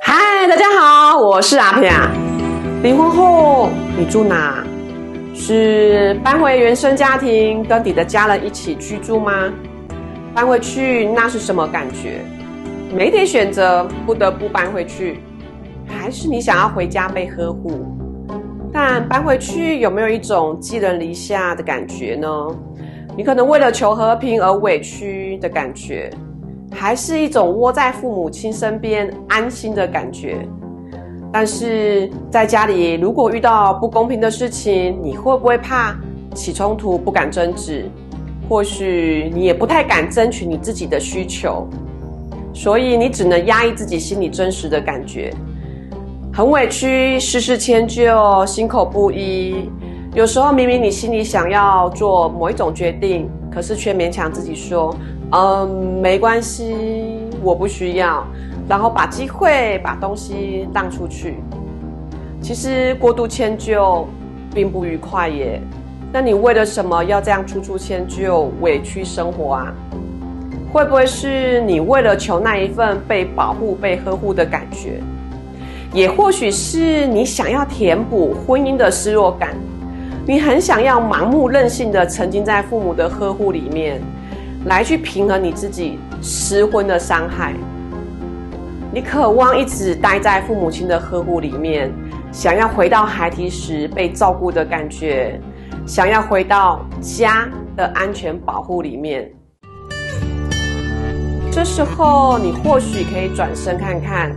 嗨，大家好，我是阿平啊。离婚后你住哪？是搬回原生家庭跟你的家人一起居住吗？搬回去那是什么感觉？没得选择，不得不搬回去，还是你想要回家被呵护？但搬回去有没有一种寄人篱下的感觉呢？你可能为了求和平而委屈的感觉，还是一种窝在父母亲身边安心的感觉。但是在家里如果遇到不公平的事情，你会不会怕起冲突不敢争执？或许你也不太敢争取你自己的需求，所以你只能压抑自己心里真实的感觉，很委屈，事事迁就，心口不一。有时候明明你心里想要做某一种决定，可是却勉强自己说没关系，我不需要，然后把机会把东西让出去。其实过度迁就并不愉快耶，那你为了什么要这样处处迁就委屈生活啊？会不会是你为了求那一份被保护被呵护的感觉？也或许是你想要填补婚姻的失落感，你很想要盲目任性的沉浸在父母的呵护里面，来去平衡你自己失婚的伤害。你渴望一直待在父母亲的呵护里面，想要回到孩提时被照顾的感觉，想要回到家的安全保护里面。这时候你或许可以转身看看，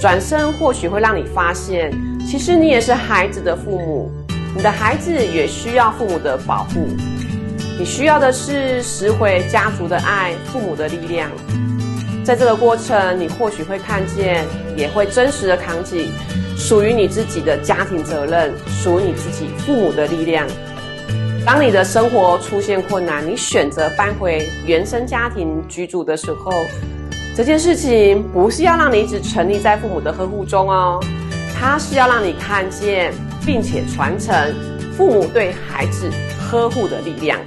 转身或许会让你发现，其实你也是孩子的父母，你的孩子也需要父母的保护。你需要的是拾回家族的爱，父母的力量。在这个过程，你或许会看见，也会真实的扛起属于你自己的家庭责任，属于你自己父母的力量。当你的生活出现困难，你选择搬回原生家庭居住的时候，这件事情不是要让你一直沉溺在父母的呵护中哦，它是要让你看见并且传承父母对孩子呵护的力量。